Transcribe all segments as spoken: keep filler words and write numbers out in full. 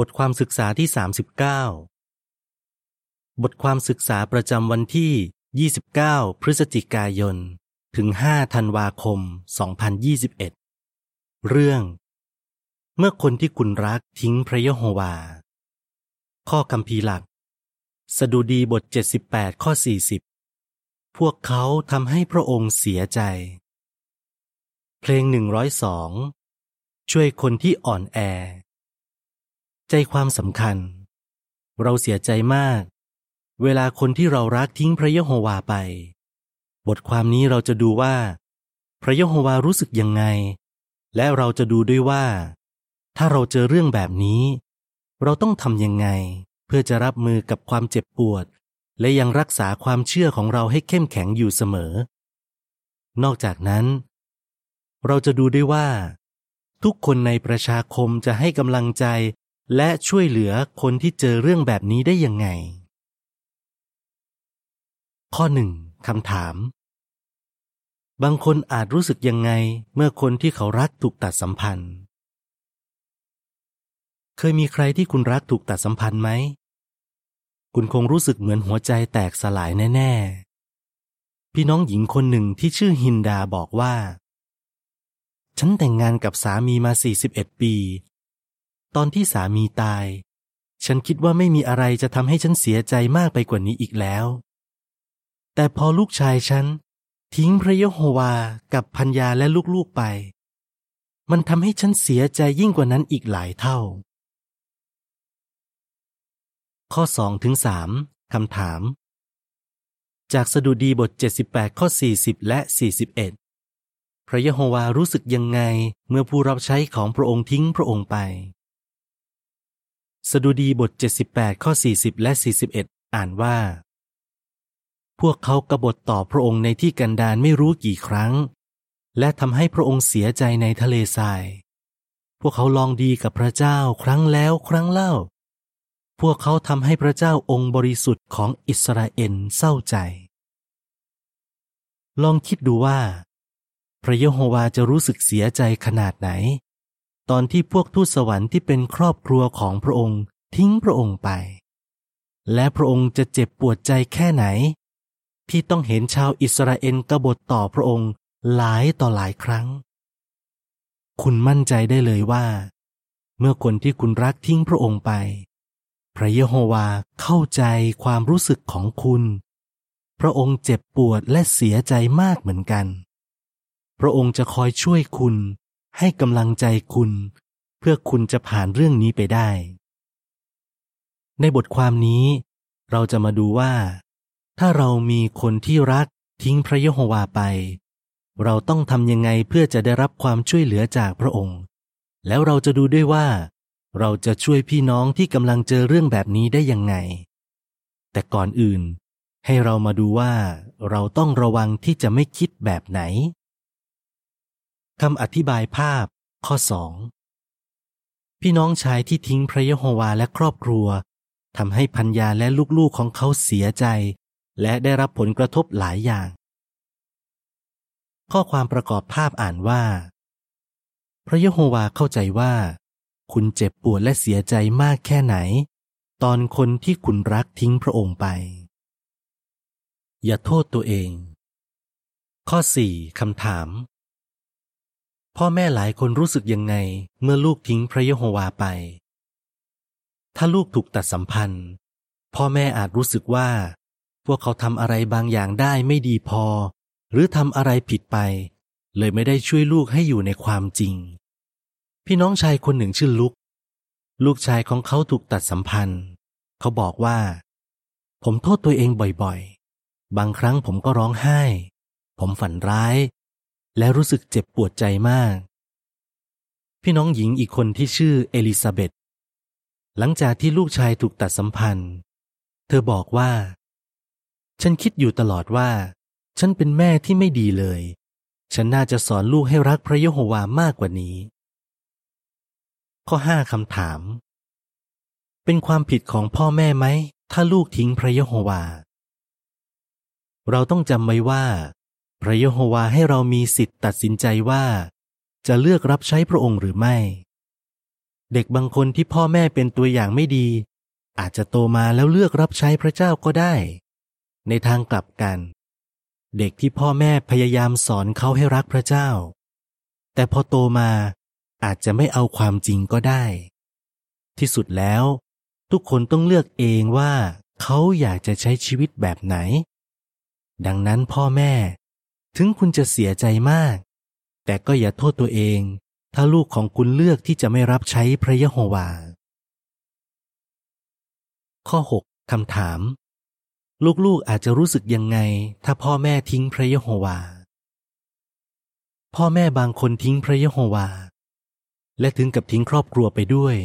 บทความศึกษาที่สามสิบเก้าบทความศึกษาประจำวันที่ยี่สิบเก้าพฤศจิกายนถึงห้าธันวาคมสองพันยี่สิบเอ็ดเรื่องเมื่อคนที่คุณรักทิ้งพระยะโฮวาข้อคัมภีร์หลักสดุดีบทเจ็ดสิบแปดข้อสี่สิบพวกเขาทำให้พระองค์เสียใจเพลงหนึ่งร้อยสองช่วยคนที่อ่อนแอใจความสำคัญเราเสียใจมากเวลาคนที่เรารักทิ้งพระยะโฮวาไปบทความนี้เราจะดูว่าพระยะโฮวารู้สึกยังไงและเราจะดูด้วยว่าถ้าเราเจอเรื่องแบบนี้เราต้องทำยังไงเพื่อจะรับมือกับความเจ็บปวดและยังรักษาความเชื่อของเราให้เข้มแข็งอยู่เสมอนอกจากนั้นเราจะดูด้วยว่าทุกคนในประชาคมจะให้กำลังใจและช่วยเหลือคนที่เจอเรื่องแบบนี้ได้ยังไงข้อหนึ่งคำถามบางคนอาจรู้สึกยังไงเมื่อคนที่เขารักถูกตัดสัมพันธ์เคยมีใครที่คุณรักถูกตัดสัมพันธ์ไหมคุณคงรู้สึกเหมือนหัวใจแตกสลายแน่ๆพี่น้องหญิงคนหนึ่งที่ชื่อฮินดาบอกว่าฉันแต่งงานกับสามีมาสี่สิบเอ็ดปีตอนที่สามีตายฉันคิดว่าไม่มีอะไรจะทำให้ฉันเสียใจมากไปกว่านี้อีกแล้วแต่พอลูกชายฉันทิ้งพระยะโฮวากับภรรยาและลูกๆไปมันทำให้ฉันเสียใจยิ่งกว่านั้นอีกหลายเท่าข้อ สองถึงสาม คำถามจากสดุดีบทเจ็ดสิบแปดข้อสี่สิบและสี่สิบเอ็ดพระยะโฮวารู้สึกยังไงเมื่อผู้รับใช้ของพระองค์ทิ้งพระองค์ไปสดุดีบทเจ็ดสิบแปดข้อสี่สิบและสี่สิบเอ็ดอ่านว่าพวกเขากบฏต่อพระองค์ในที่กันดารไม่รู้กี่ครั้งและทำให้พระองค์เสียใจในทะเลทรายพวกเขาลองดีกับพระเจ้าครั้งแล้วครั้งเล่าพวกเขาทำให้พระเจ้าองค์บริสุทธิ์ของอิสราเอลเศร้าใจลองคิดดูว่าพระยะโฮวาจะรู้สึกเสียใจขนาดไหนตอนที่พวกทูตสวรรค์ที่เป็นครอบครัวของพระองค์ทิ้งพระองค์ไปและพระองค์จะเจ็บปวดใจแค่ไหนที่ต้องเห็นชาวอิสราเอลกบฏต่อพระองค์หลายต่อหลายครั้งคุณมั่นใจได้เลยว่าเมื่อคนที่คุณรักทิ้งพระองค์ไปพระยะโฮวาเข้าใจความรู้สึกของคุณพระองค์เจ็บปวดและเสียใจมากเหมือนกันพระองค์จะคอยช่วยคุณให้กำลังใจคุณเพื่อคุณจะผ่านเรื่องนี้ไปได้ในบทความนี้เราจะมาดูว่าถ้าเรามีคนที่รักทิ้งพระยะโฮวาไปเราต้องทำยังไงเพื่อจะได้รับความช่วยเหลือจากพระองค์แล้วเราจะดูด้วยว่าเราจะช่วยพี่น้องที่กำลังเจอเรื่องแบบนี้ได้ยังไงแต่ก่อนอื่นให้เรามาดูว่าเราต้องระวังที่จะไม่คิดแบบไหนคำอธิบายภาพข้อสองพี่น้องชายที่ทิ้งพระยะโฮวาและครอบครัวทำให้ภรรยาและลูกๆของเขาเสียใจและได้รับผลกระทบหลายอย่างข้อความประกอบภาพอ่านว่าพระยะโฮวาเข้าใจว่าคุณเจ็บปวดและเสียใจมากแค่ไหนตอนคนที่คุณรักทิ้งพระองค์ไปอย่าโทษตัวเองข้อสี่คำถามพ่อแม่หลายคนรู้สึกยังไงเมื่อลูกทิ้งพระยะโฮวาไปถ้าลูกถูกตัดสัมพันธ์พ่อแม่อาจรู้สึกว่าพวกเขาทำอะไรบางอย่างได้ไม่ดีพอหรือทำอะไรผิดไปเลยไม่ได้ช่วยลูกให้อยู่ในความจริงพี่น้องชายคนหนึ่งชื่อลุกลูกชายของเขาถูกตัดสัมพันธ์เขาบอกว่าผมโทษตัวเองบ่อยๆบางครั้งผมก็ร้องไห้ผมฝันร้ายและรู้สึกเจ็บปวดใจมากพี่น้องหญิงอีกคนที่ชื่อเอลิซาเบธหลังจากที่ลูกชายถูกตัดสัมพันธ์เธอบอกว่าฉันคิดอยู่ตลอดว่าฉันเป็นแม่ที่ไม่ดีเลยฉันน่าจะสอนลูกให้รักพระยะโฮวามากกว่านี้ข้อห้าคำถามเป็นความผิดของพ่อแม่ไหมถ้าลูกทิ้งพระยะโฮวาเราต้องจำไว้ว่าพระยะโฮวาให้เรามีสิทธิ์ตัดสินใจว่าจะเลือกรับใช้พระองค์หรือไม่ เด็กบางคนที่พ่อแม่เป็นตัวอย่างไม่ดีอาจจะโตมาแล้วเลือกรับใช้พระเจ้าก็ได้ในทางกลับกันเด็กที่พ่อแม่พยายามสอนเขาให้รักพระเจ้าแต่พอโตมาอาจจะไม่เอาความจริงก็ได้ที่สุดแล้วทุกคนต้องเลือกเองว่าเขาอยากจะใช้ชีวิตแบบไหนดังนั้นพ่อแม่ถึงคุณจะเสียใจมากแต่ก็อย่าโทษตัวเองถ้าลูกของคุณเลือกที่จะไม่รับใช้พระยะโฮวาข้อหกคำถามลูกๆอาจจะรู้สึกยังไงถ้าพ่อแม่ทิ้งพระยะโฮวาพ่อแม่บางคนทิ้งพระยะโฮวาและถึงกับทิ้งครอบครัวไปด้วย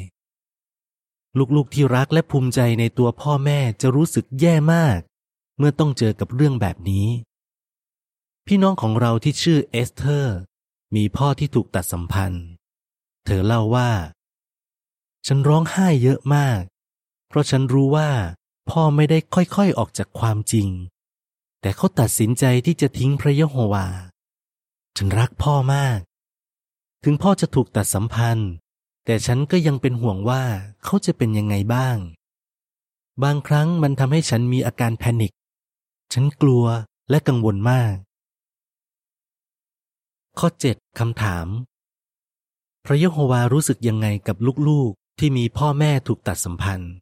ลูกๆที่รักและภูมิใจในตัวพ่อแม่จะรู้สึกแย่มากเมื่อต้องเจอกับเรื่องแบบนี้พี่น้องของเราที่ชื่อเอสเธอร์มีพ่อที่ถูกตัดสัมพันธ์เธอเล่าว่าฉันร้องไห้เยอะมากเพราะฉันรู้ว่าพ่อไม่ได้ค่อยๆออกจากความจริงแต่เขาตัดสินใจที่จะทิ้งพระยะโฮวาฉันรักพ่อมากถึงพ่อจะถูกตัดสัมพันธ์แต่ฉันก็ยังเป็นห่วงว่าเขาจะเป็นยังไงบ้างบางครั้งมันทำให้ฉันมีอาการแพนิคฉันกลัวและกังวลมากข้อเจ็ดคำถามพระยะโฮวารู้สึกยังไงกับลูกๆที่มีพ่อแม่ถูกตัดสัมพันธ์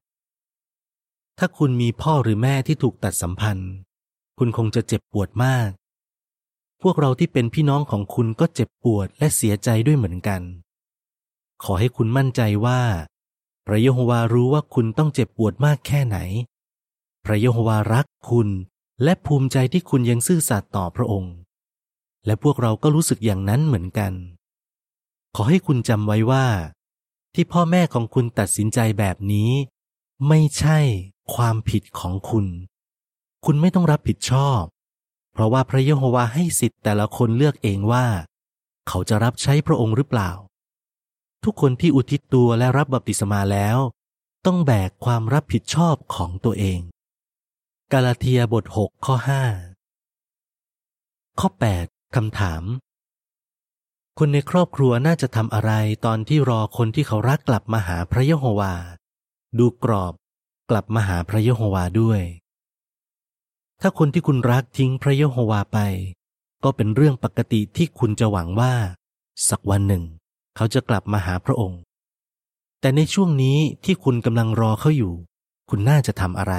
ถ้าคุณมีพ่อหรือแม่ที่ถูกตัดสัมพันธ์คุณคงจะเจ็บปวดมากพวกเราที่เป็นพี่น้องของคุณก็เจ็บปวดและเสียใจด้วยเหมือนกันขอให้คุณมั่นใจว่าพระยะโฮวารู้ว่าคุณต้องเจ็บปวดมากแค่ไหนพระยะโฮวารักคุณและภูมิใจที่คุณยังซื่อสัตย์ต่อพระองค์และพวกเราก็รู้สึกอย่างนั้นเหมือนกันขอให้คุณจำไว้ว่าที่พ่อแม่ของคุณตัดสินใจแบบนี้ไม่ใช่ความผิดของคุณคุณไม่ต้องรับผิดชอบเพราะว่าพระยะโฮวาให้สิทธิ์แต่ละคนเลือกเองว่าเขาจะรับใช้พระองค์หรือเปล่าทุกคนที่อุทิศตัวและรับบัพติศมาแล้วต้องแบกความรับผิดชอบของตัวเองกาลาเทียบทหกข้อห้าข้อแปดคำถามคนในครอบครัวน่าจะทำอะไรตอนที่รอคนที่เขารักกลับมาหาพระยะโฮวาดูกรอบกลับมาหาพระยะโฮวาด้วยถ้าคนที่คุณรักทิ้งพระยะโฮวาไปก็เป็นเรื่องปกติที่คุณจะหวังว่าสักวันหนึ่งเขาจะกลับมาหาพระองค์แต่ในช่วงนี้ที่คุณกำลังรอเขาอยู่คุณน่าจะทำอะไร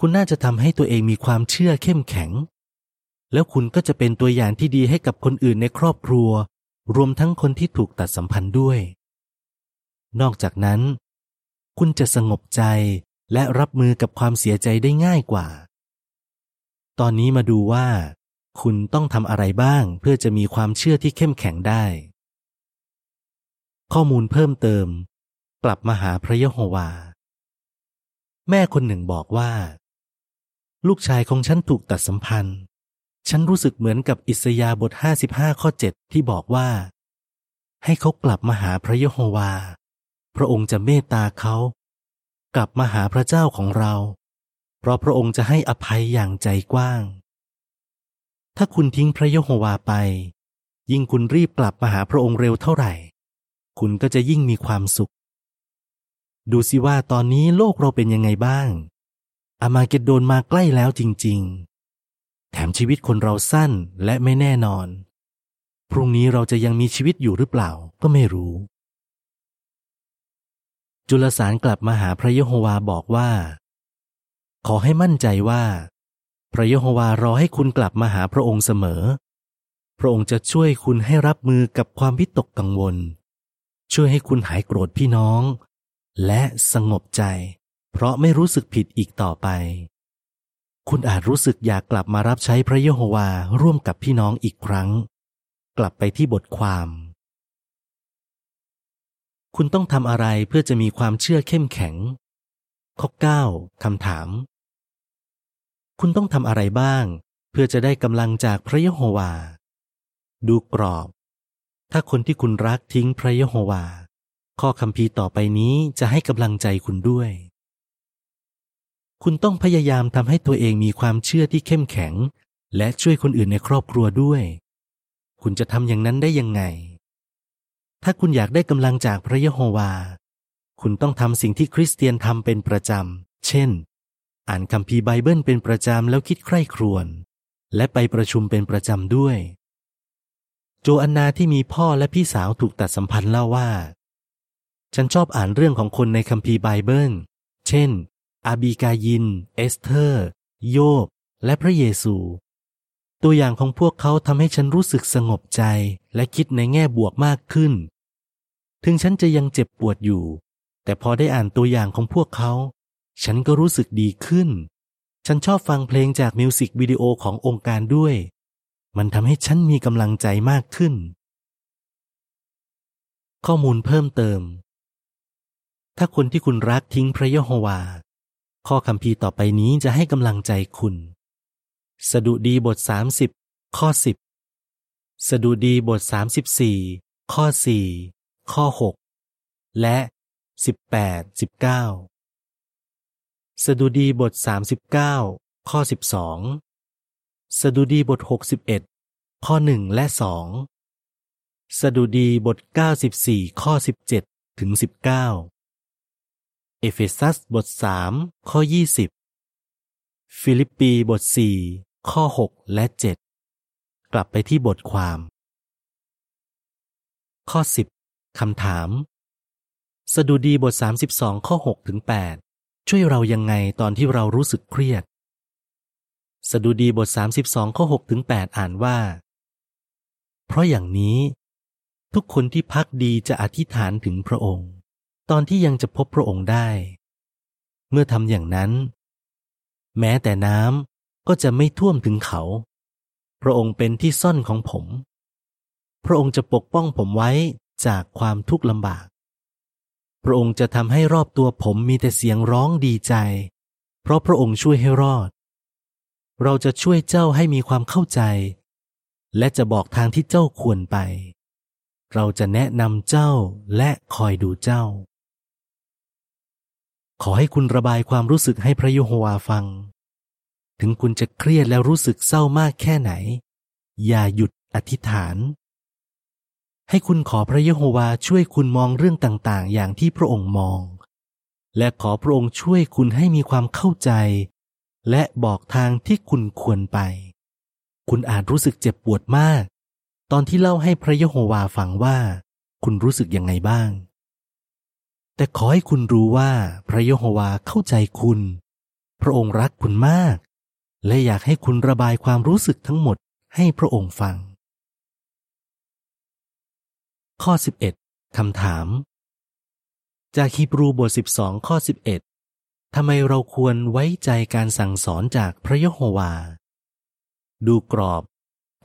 คุณน่าจะทำให้ตัวเองมีความเชื่อเข้มแข็งแล้วคุณก็จะเป็นตัวอย่างที่ดีให้กับคนอื่นในครอบครัวรวมทั้งคนที่ถูกตัดสัมพันธ์ด้วยนอกจากนั้นคุณจะสงบใจและรับมือกับความเสียใจได้ง่ายกว่าตอนนี้มาดูว่าคุณต้องทำอะไรบ้างเพื่อจะมีความเชื่อที่เข้มแข็งได้ข้อมูลเพิ่มเติมกลับมาหาพระยะโฮวาแม่คนหนึ่งบอกว่าลูกชายของฉันถูกตัดสัมพันธ์ฉันรู้สึกเหมือนกับอิสยาห์บทห้าสิบห้าข้อเจ็ดที่บอกว่าให้เขากลับมาหาพระยะโฮวาพระองค์จะเมตตาเขากลับมาหาพระเจ้าของเราเพราะพระองค์จะให้อภัยอย่างใจกว้างถ้าคุณทิ้งพระยะโฮวาไปยิ่งคุณรีบกลับมาหาพระองค์เร็วเท่าไหร่คุณก็จะยิ่งมีความสุขดูสิว่าตอนนี้โลกเราเป็นยังไงบ้างอามาเกดโดนมาใกล้แล้วจริงๆแถมชีวิตคนเราสั้นและไม่แน่นอนพรุ่งนี้เราจะยังมีชีวิตอยู่หรือเปล่าก็ไม่รู้จุลสารกลับมาหาพระยะโฮวาบอกว่าขอให้มั่นใจว่าพระยะโฮวารอให้คุณกลับมาหาพระองค์เสมอพระองค์จะช่วยคุณให้รับมือกับความวิตกกังวลช่วยให้คุณหายโกรธพี่น้องและสงบใจเพราะไม่รู้สึกผิดอีกต่อไปคุณอาจรู้สึกอยากกลับมารับใช้พระยะโฮวาร่วมกับพี่น้องอีกครั้งกลับไปที่บทความคุณต้องทำอะไรเพื่อจะมีความเชื่อเข้มแข็งข้อเก้าคำถามคุณต้องทำอะไรบ้างเพื่อจะได้กำลังจากพระยะโฮวาดูกรอบถ้าคนที่คุณรักทิ้งพระยะโฮวาข้อคัมภีร์ต่อไปนี้จะให้กำลังใจคุณด้วยคุณต้องพยายามทำให้ตัวเองมีความเชื่อที่เข้มแข็งและช่วยคนอื่นในครอบครัวด้วยคุณจะทำอย่างนั้นได้ยังไง ถ้าคุณอยากได้กำลังจากพระยะโฮวาคุณต้องทำสิ่งที่คริสเตียนทำเป็นประจำเช่นอ่านคัมภีร์ไบเบิลเป็นประจำแล้วคิดใคร่ครวญและไปประชุมเป็นประจำด้วยโจอันนาที่มีพ่อและพี่สาวถูกตัดสัมพันธ์เล่าว่าฉันชอบอ่านเรื่องของคนในคัมภีร์ไบเบิลเช่นอาบีกายินเอสเธอร์โยบและพระเยซูตัวอย่างของพวกเขาทำให้ฉันรู้สึกสงบใจและคิดในแง่บวกมากขึ้นถึงฉันจะยังเจ็บปวดอยู่แต่พอได้อ่านตัวอย่างของพวกเขาฉันก็รู้สึกดีขึ้นฉันชอบฟังเพลงจากมิวสิกวิดีโอขององค์การด้วยมันทำให้ฉันมีกำลังใจมากขึ้นข้อมูลเพิ่มเติมถ้าคนที่คุณรักทิ้งพระยะโฮวาข้อคัมภีร์ต่อไปนี้จะให้กำลังใจคุณสดุดีบทสามสิบข้อสิบสดุดีบทสามสิบสี่ข้อสี่ข้อหกและสิบแปด สิบเก้าสดุดีบทสามสิบเก้าข้อสิบสองสดุดีบทหกสิบเอ็ดข้อหนึ่งและสองสดุดีบทเก้าสิบสี่ข้อสิบเจ็ดถึงสิบเก้าเอเฟซัสบทสามข้อยี่สิบฟิลิปปีบทสี่ข้อหกและเจ็ดกลับไปที่บทความข้อสิบคำถามสดุดีบทสามสิบสองข้อหกถึงแปดช่วยเรายังไงตอนที่เรารู้สึกเครียดสดุดีบทสามสิบสองข้อหกถึงแปดอ่านว่าเพราะอย่างนี้ทุกคนที่พักดีจะอธิษฐานถึงพระองค์ตอนที่ยังจะพบพระองค์ได้เมื่อทำอย่างนั้นแม้แต่น้ำก็จะไม่ท่วมถึงเขาพระองค์เป็นที่ซ่อนของผมพระองค์จะปกป้องผมไว้จากความทุกข์ลำบากพระองค์จะทำให้รอบตัวผมมีแต่เสียงร้องดีใจเพราะพระองค์ช่วยให้รอดเราจะช่วยเจ้าให้มีความเข้าใจและจะบอกทางที่เจ้าควรไปเราจะแนะนำเจ้าและคอยดูเจ้าขอให้คุณระบายความรู้สึกให้พระยะโฮวาฟังถึงคุณจะเครียดและรู้สึกเศร้ามากแค่ไหนอย่าหยุดอธิษฐานให้คุณขอพระยะโฮวาช่วยคุณมองเรื่องต่างๆอย่างที่พระองค์มองและขอพระองค์ช่วยคุณให้มีความเข้าใจและบอกทางที่คุณควรไปคุณอาจรู้สึกเจ็บปวดมากตอนที่เล่าให้พระยะโฮวาฟังว่าคุณรู้สึกยังไงบ้างแต่ขอให้คุณรู้ว่าพระยะโฮวาเข้าใจคุณพระองค์รักคุณมากและอยากให้คุณระบายความรู้สึกทั้งหมดให้พระองค์ฟังข้อสิบเอ็ดคำถามจากฮีบรูบทสิบสองข้อสิบเอ็ดทำไมเราควรไว้ใจการสั่งสอนจากพระยะโฮวาดูกรอบ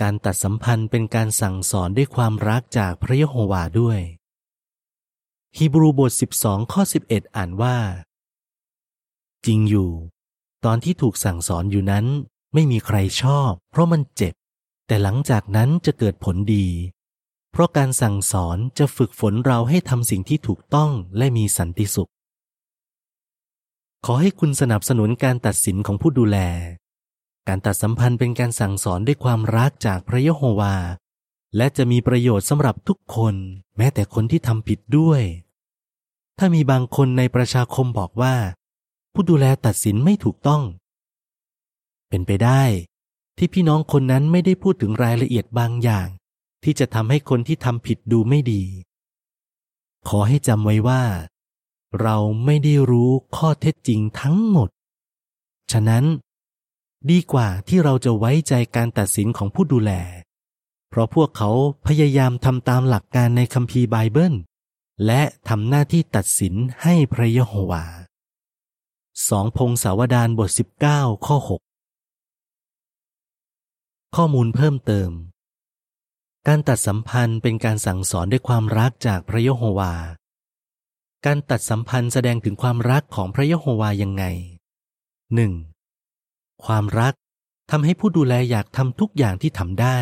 การตัดสัมพันธ์เป็นการสั่งสอนด้วยความรักจากพระยะโฮวาด้วยฮีบรูบทสิบสองข้อสิบเอ็ดอ่านว่าจริงอยู่ตอนที่ถูกสั่งสอนอยู่นั้นไม่มีใครชอบเพราะมันเจ็บแต่หลังจากนั้นจะเกิดผลดีเพราะการสั่งสอนจะฝึกฝนเราให้ทำสิ่งที่ถูกต้องและมีสันติสุขขอให้คุณสนับสนุนการตัดสินของผู้ดูแลการตัดสัมพันธ์เป็นการสั่งสอนด้วยความรักจากพระยะโฮวาและจะมีประโยชน์สำหรับทุกคนแม้แต่คนที่ทำผิดด้วยถ้ามีบางคนในประชาคมบอกว่าผู้ดูแลตัดสินไม่ถูกต้องเป็นไปได้ที่พี่น้องคนนั้นไม่ได้พูดถึงรายละเอียดบางอย่างที่จะทำให้คนที่ทำผิดดูไม่ดีขอให้จำไว้ว่าเราไม่ได้รู้ข้อเท็จจริงทั้งหมดฉะนั้นดีกว่าที่เราจะไว้ใจการตัดสินของผู้ดูแลเพราะพวกเขาพยายามทำตามหลักการในคัมภีร์ไบเบิลและทำหน้าที่ตัดสินให้พระยะโฮวาสองพงศาวดารบทสิบเก้าข้อหกข้อมูลเพิ่มเติมการตัดสัมพันธ์เป็นการสั่งสอนด้วยความรักจากพระยะโฮวาการตัดสัมพันธ์แสดงถึงความรักของพระยะโฮวายังไง หนึ่ง ความรักทำให้ผู้ดูแลอยากทำทุกอย่างที่ทำได้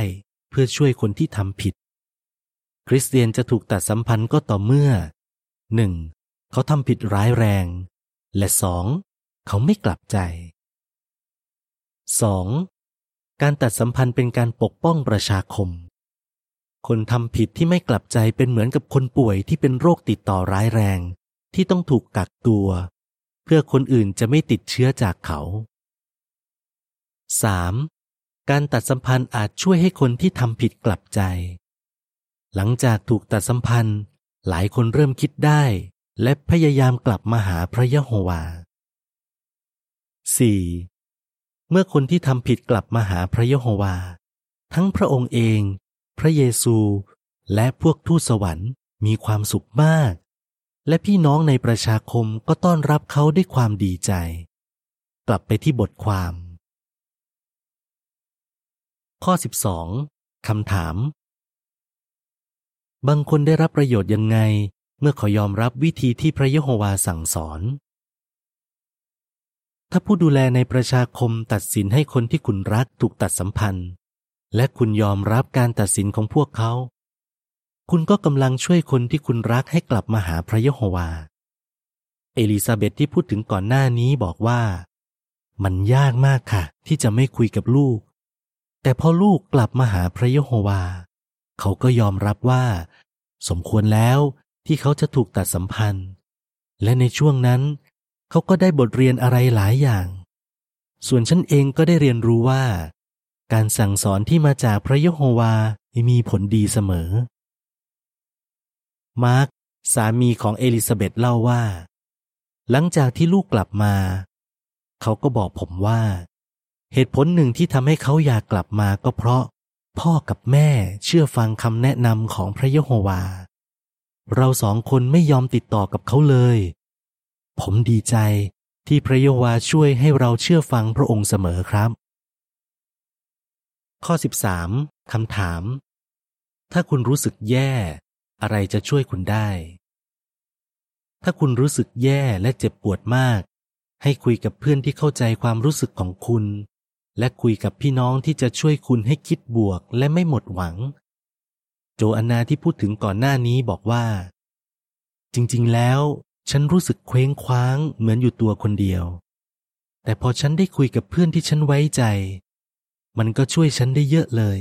เพื่อช่วยคนที่ทำผิดคริสเตียนจะถูกตัดสัมพันธ์ก็ต่อเมื่อ หนึ่ง เขาทำผิดร้ายแรงและ สอง เขาไม่กลับใจ สอง การตัดสัมพันธ์เป็นการปกป้องประชาคม คนทำผิดที่ไม่กลับใจเป็นเหมือนกับคนป่วยที่เป็นโรคติดต่อร้ายแรงที่ต้องถูกกักตัวเพื่อคนอื่นจะไม่ติดเชื้อจากเขา สาม. การตัดสัมพันธ์อาจช่วยให้คนที่ทำผิดกลับใจหลังจากถูกตัดสัมพันธ์หลายคนเริ่มคิดได้และพยายามกลับมาหาพระยะโฮวา สี่. เมื่อคนที่ทำผิดกลับมาหาพระยะโฮวาทั้งพระองค์เองพระเยซูและพวกทูตสวรรค์มีความสุขมากและพี่น้องในประชาคมก็ต้อนรับเขาด้วยความดีใจกลับไปที่บทความข้อสิบสองคำถามบางคนได้รับประโยชน์ยังไงเมื่อเขายอมรับวิธีที่พระเยโฮวาสั่งสอนถ้าผู้ดูแลในประชาคมตัดสินให้คนที่คุณรักถูกตัดสัมพันธ์และคุณยอมรับการตัดสินของพวกเขาคุณก็กำลังช่วยคนที่คุณรักให้กลับมาหาพระยะโฮวาเอลิซาเบธที่พูดถึงก่อนหน้านี้บอกว่ามันยากมากค่ะที่จะไม่คุยกับลูกแต่พอลูกกลับมาหาพระยะโฮวาเขาก็ยอมรับว่าสมควรแล้วที่เขาจะถูกตัดสัมพันธ์และในช่วงนั้นเขาก็ได้บทเรียนอะไรหลายอย่างส่วนฉันเองก็ได้เรียนรู้ว่าการสั่งสอนที่มาจากพระยะโฮวามีผลดีเสมอมาร์คสามีของเอลิซาเบธเล่าว่าหลังจากที่ลูกกลับมาเขาก็บอกผมว่าเหตุผลหนึ่งที่ทำให้เขาอยากกลับมาก็เพราะพ่อกับแม่เชื่อฟังคำแนะนำของพระยะโฮวาเราสองคนไม่ยอมติดต่อกับเขาเลยผมดีใจที่พระยะโฮวาช่วยให้เราเชื่อฟังพระองค์เสมอครับข้อสิบสามคำถามถ้าคุณรู้สึกแย่อะไรจะช่วยคุณได้ถ้าคุณรู้สึกแย่และเจ็บปวดมากให้คุยกับเพื่อนที่เข้าใจความรู้สึกของคุณและคุยกับพี่น้องที่จะช่วยคุณให้คิดบวกและไม่หมดหวังโจอานาที่พูดถึงก่อนหน้านี้บอกว่าจริงๆแล้วฉันรู้สึกเคว้งคว้างเหมือนอยู่ตัวคนเดียวแต่พอฉันได้คุยกับเพื่อนที่ฉันไว้ใจมันก็ช่วยฉันได้เยอะเลย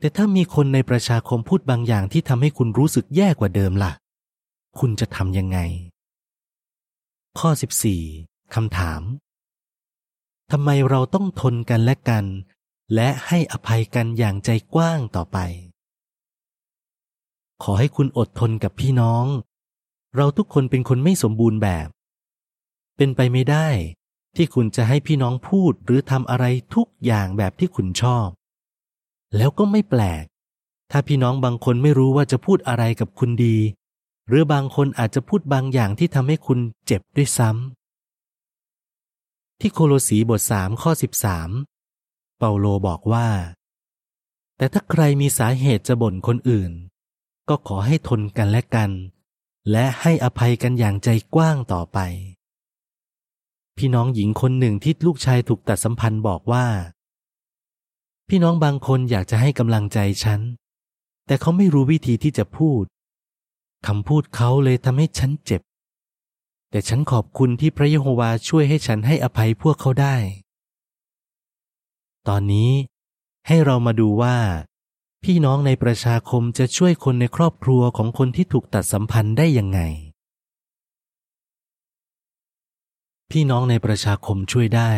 แต่ถ้ามีคนในประชาคมพูดบางอย่างที่ทำให้คุณรู้สึกแย่กว่าเดิมล่ะคุณจะทำยังไงข้อสิบสี่คำถามทำไมเราต้องทนกันและกันและให้อภัยกันอย่างใจกว้างต่อไปขอให้คุณอดทนกับพี่น้องเราทุกคนเป็นคนไม่สมบูรณ์แบบเป็นไปไม่ได้ที่คุณจะให้พี่น้องพูดหรือทำอะไรทุกอย่างแบบที่คุณชอบแล้วก็ไม่แปลกถ้าพี่น้องบางคนไม่รู้ว่าจะพูดอะไรกับคุณดีหรือบางคนอาจจะพูดบางอย่างที่ทำให้คุณเจ็บด้วยซ้ำที่โคโลสีบทสามข้อสิบสามเปาโลบอกว่าแต่ถ้าใครมีสาเหตุจะบ่นคนอื่นก็ขอให้ทนกันและกันและให้อภัยกันอย่างใจกว้างต่อไปพี่น้องหญิงคนหนึ่งที่ลูกชายถูกตัดสัมพันธ์บอกว่าพี่น้องบางคนอยากจะให้กำลังใจฉันแต่เขาไม่รู้วิธีที่จะพูดคำพูดเขาเลยทำให้ฉันเจ็บแต่ฉันขอบคุณที่พระยะโฮวาช่วยให้ฉันให้อภัยพวกเขาได้ตอนนี้ให้เรามาดูว่าพี่น้องในประชาคมจะช่วยคนในครอบครัวของคนที่ถูกตัดสัมพันธ์ได้ยังไงพี่น้องในประชาคมช่วยได้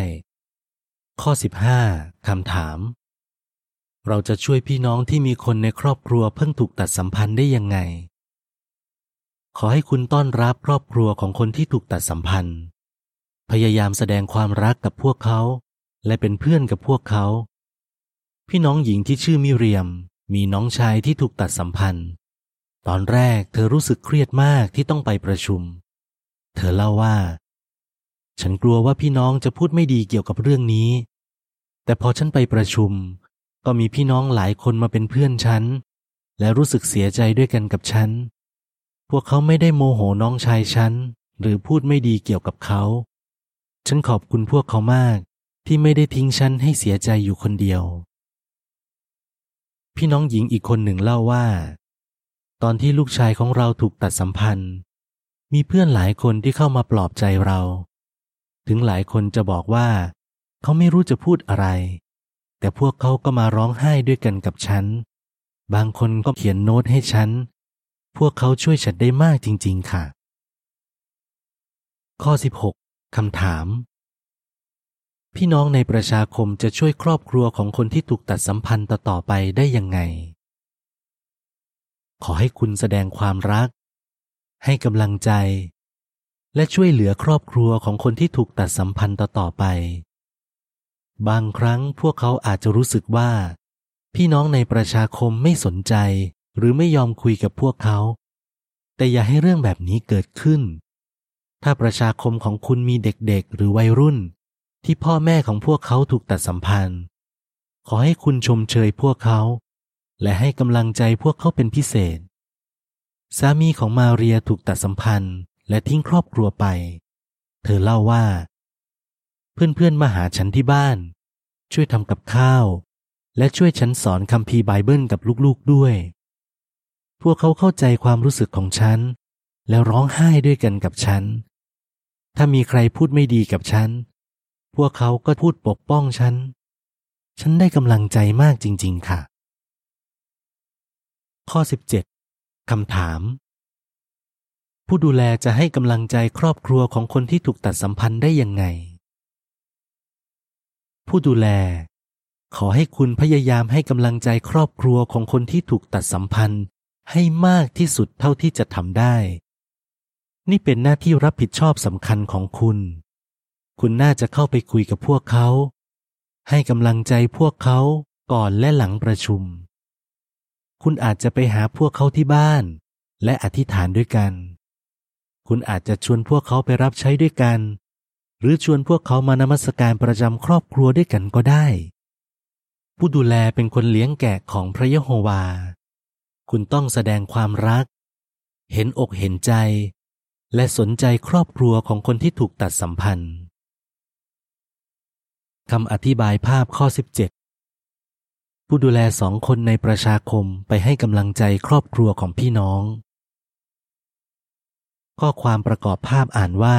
ข้อสิบห้าคำถามเราจะช่วยพี่น้องที่มีคนในครอบครัวเพิ่งถูกตัดสัมพันธ์ได้ยังไงขอให้คุณต้อนรับครอบครัวของคนที่ถูกตัดสัมพันธ์พยายามแสดงความรักกับพวกเขาและเป็นเพื่อนกับพวกเขาพี่น้องหญิงที่ชื่อมิเรียมมีน้องชายที่ถูกตัดสัมพันธ์ตอนแรกเธอรู้สึกเครียดมากที่ต้องไปประชุมเธอเล่าว่าฉันกลัวว่าพี่น้องจะพูดไม่ดีเกี่ยวกับเรื่องนี้แต่พอฉันไปประชุมก็มีพี่น้องหลายคนมาเป็นเพื่อนฉันและรู้สึกเสียใจด้วยกันกับฉันพวกเขาไม่ได้โมโหน้องชายฉันหรือพูดไม่ดีเกี่ยวกับเขาฉันขอบคุณพวกเขามากที่ไม่ได้ทิ้งฉันให้เสียใจอยู่คนเดียวพี่น้องหญิงอีกคนหนึ่งเล่าว่าตอนที่ลูกชายของเราถูกตัดสัมพันธ์มีเพื่อนหลายคนที่เข้ามาปลอบใจเราถึงหลายคนจะบอกว่าเขาไม่รู้จะพูดอะไรแต่พวกเขาก็มาร้องไห้ด้วยกันกับฉัน บางคนก็เขียนโน้ตให้ฉันพวกเขาช่วยฉันได้มากจริงๆค่ะข้อสิบหกคำถามพี่น้องในประชาคมจะช่วยครอบครัวของคนที่ถูกตัดสัมพันธ์ต่อๆไปได้ยังไงขอให้คุณแสดงความรักให้กำลังใจและช่วยเหลือครอบครัวของคนที่ถูกตัดสัมพันธ์ต่อๆไปบางครั้งพวกเขาอาจจะรู้สึกว่าพี่น้องในประชาคมไม่สนใจหรือไม่ยอมคุยกับพวกเขาแต่อย่าให้เรื่องแบบนี้เกิดขึ้นถ้าประชาคมของคุณมีเด็กๆหรือวัยรุ่นที่พ่อแม่ของพวกเขาถูกตัดสัมพันธ์ขอให้คุณชมเชยพวกเขาและให้กำลังใจพวกเขาเป็นพิเศษสามีของมาเรียถูกตัดสัมพันธ์และทิ้งครอบครัวไปเธอเล่าว่าเพื่อนๆมาหาฉันที่บ้านช่วยทำกับข้าวและช่วยฉันสอนคัมภีร์ไบเบิลกับลูกๆด้วยพวกเขาเข้าใจความรู้สึกของฉันแล้วร้องไห้ด้วยกันกับฉันถ้ามีใครพูดไม่ดีกับฉันพวกเขาก็พูดปกป้องฉันฉันได้กำลังใจมากจริงๆค่ะข้อสิบเจ็ดคำถามผู้ดูแลจะให้กำลังใจครอบครัวของคนที่ถูกตัดสัมพันธ์ได้ยังไงผู้ดูแลขอให้คุณพยายามให้กำลังใจครอบครัวของคนที่ถูกตัดสัมพันธ์ให้มากที่สุดเท่าที่จะทำได้นี่เป็นหน้าที่รับผิดชอบสำคัญของคุณคุณน่าจะเข้าไปคุยกับพวกเขาให้กำลังใจพวกเขาก่อนและหลังประชุมคุณอาจจะไปหาพวกเขาที่บ้านและอธิษฐานด้วยกันคุณอาจจะชวนพวกเขาไปรับใช้ด้วยกันหรือชวนพวกเขามานมัสการประจำครอบครัวด้วยกันก็ได้ผู้ดูแลเป็นคนเลี้ยงแกะของพระยะโฮวาคุณต้องแสดงความรักเห็นอกเห็นใจและสนใจครอบครัวของคนที่ถูกตัดสัมพันธ์คำอธิบายภาพข้อสิบเจ็ดผู้ดูแลสองคนในประชาคมไปให้กำลังใจครอบครัวของพี่น้องข้อความประกอบภาพอ่านว่า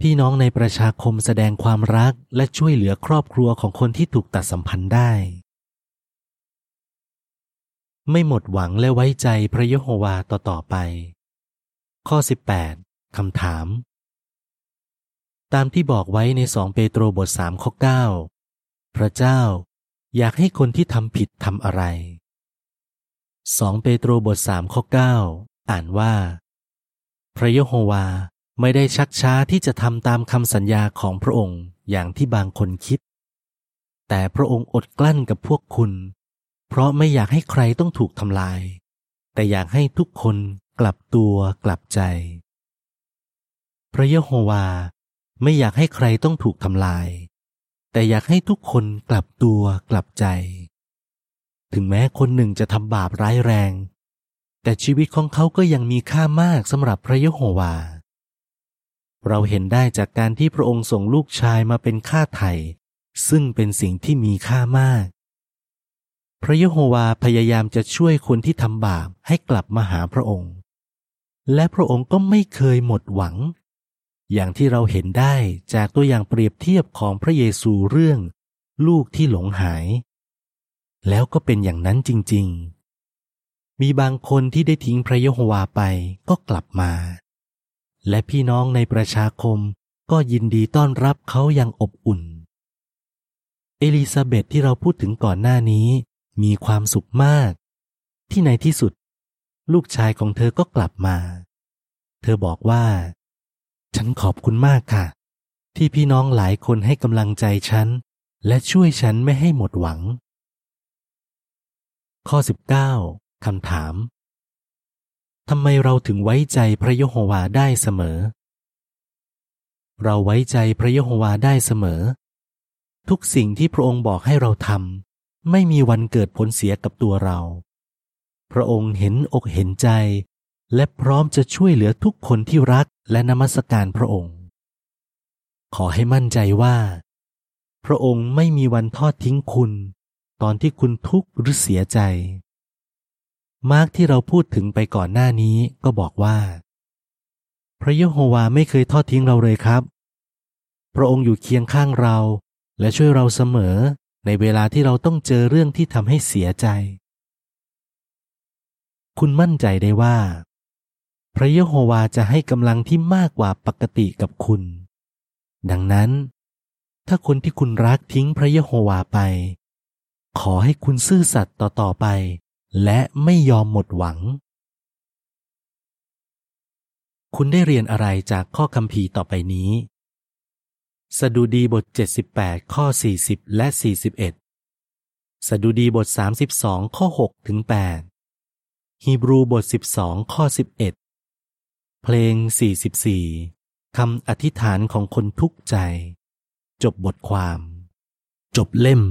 พี่น้องในประชาคมแสดงความรักและช่วยเหลือครอบครัวของคนที่ถูกตัดสัมพันธ์ได้ไม่หมดหวังและไว้ใจพระยะโฮวาต่อๆไปข้อสิบแปดคำถามตามที่บอกไว้ในสองเปโตรบทสามข้อเก้าพระเจ้าอยากให้คนที่ทำผิดทำอะไรสองเปโตรบทสามข้อเก้าอ่านว่าพระยะโฮวาไม่ได้ชักช้าที่จะทำตามคำสัญญาของพระองค์อย่างที่บางคนคิดแต่พระองค์อดกลั้นกับพวกคุณเพราะไม่อยากให้ใครต้องถูกทำลายแต่อยากให้ทุกคนกลับตัวกลับใจพระยะโฮวาไม่อยากให้ใครต้องถูกทำลายแต่อยากให้ทุกคนกลับตัวกลับใจถึงแม้คนหนึ่งจะทำบาปร้ายแรงแต่ชีวิตของเขาก็ยังมีค่ามากสำหรับพระยะโฮวาเราเห็นได้จากการที่พระองค์ส่งลูกชายมาเป็นค่าไถ่ซึ่งเป็นสิ่งที่มีค่ามากพระยะโฮวาพยายามจะช่วยคนที่ทำบาปให้กลับมาหาพระองค์และพระองค์ก็ไม่เคยหมดหวังอย่างที่เราเห็นได้จากตัวอย่างเปรียบเทียบของพระเยซูเรื่องลูกที่หลงหายแล้วก็เป็นอย่างนั้นจริงๆมีบางคนที่ได้ทิ้งพระยะโฮวาไปก็กลับมาและพี่น้องในประชาคมก็ยินดีต้อนรับเขาอย่างอบอุ่นเอลิซาเบธที่เราพูดถึงก่อนหน้านี้มีความสุขมากที่ในที่สุดลูกชายของเธอก็กลับมาเธอบอกว่าฉันขอบคุณมากค่ะที่พี่น้องหลายคนให้กำลังใจฉันและช่วยฉันไม่ให้หมดหวังข้อสิบเก้าคำถามทำไมเราถึงไว้ใจพระยะโฮวาได้เสมอเราไว้ใจพระยะโฮวาได้เสมอทุกสิ่งที่พระองค์บอกให้เราทำไม่มีวันเกิดผลเสียกับตัวเราพระองค์เห็นอกเห็นใจและพร้อมจะช่วยเหลือทุกคนที่รักและนมัสการพระองค์ขอให้มั่นใจว่าพระองค์ไม่มีวันทอดทิ้งคุณตอนที่คุณทุกข์หรือเสียใจมาร์กที่เราพูดถึงไปก่อนหน้านี้ก็บอกว่าพระยะโฮวาไม่เคยทอดทิ้งเราเลยครับพระองค์อยู่เคียงข้างเราและช่วยเราเสมอในเวลาที่เราต้องเจอเรื่องที่ทำให้เสียใจ คุณมั่นใจได้ว่าพระเยโฮวาจะให้กำลังที่มากกว่าปกติกับคุณดังนั้นถ้าคนที่คุณรักทิ้งพระเยโฮวาไปขอให้คุณซื่อสัตย์ต่อๆไปและไม่ยอมหมดหวังคุณได้เรียนอะไรจากข้อคัมภีร์ต่อไปนี้สดุดีบทเจ็ดสิบแปดข้อสี่สิบและสี่สิบเอ็ดสดุดีบทสามสิบสองข้อหกถึงแปดฮีบรูบทสิบสองข้อสิบเอ็ดเพลงสี่สิบสี่คำอธิษฐานของคนทุกข์ใจจบบทความจบเล่ม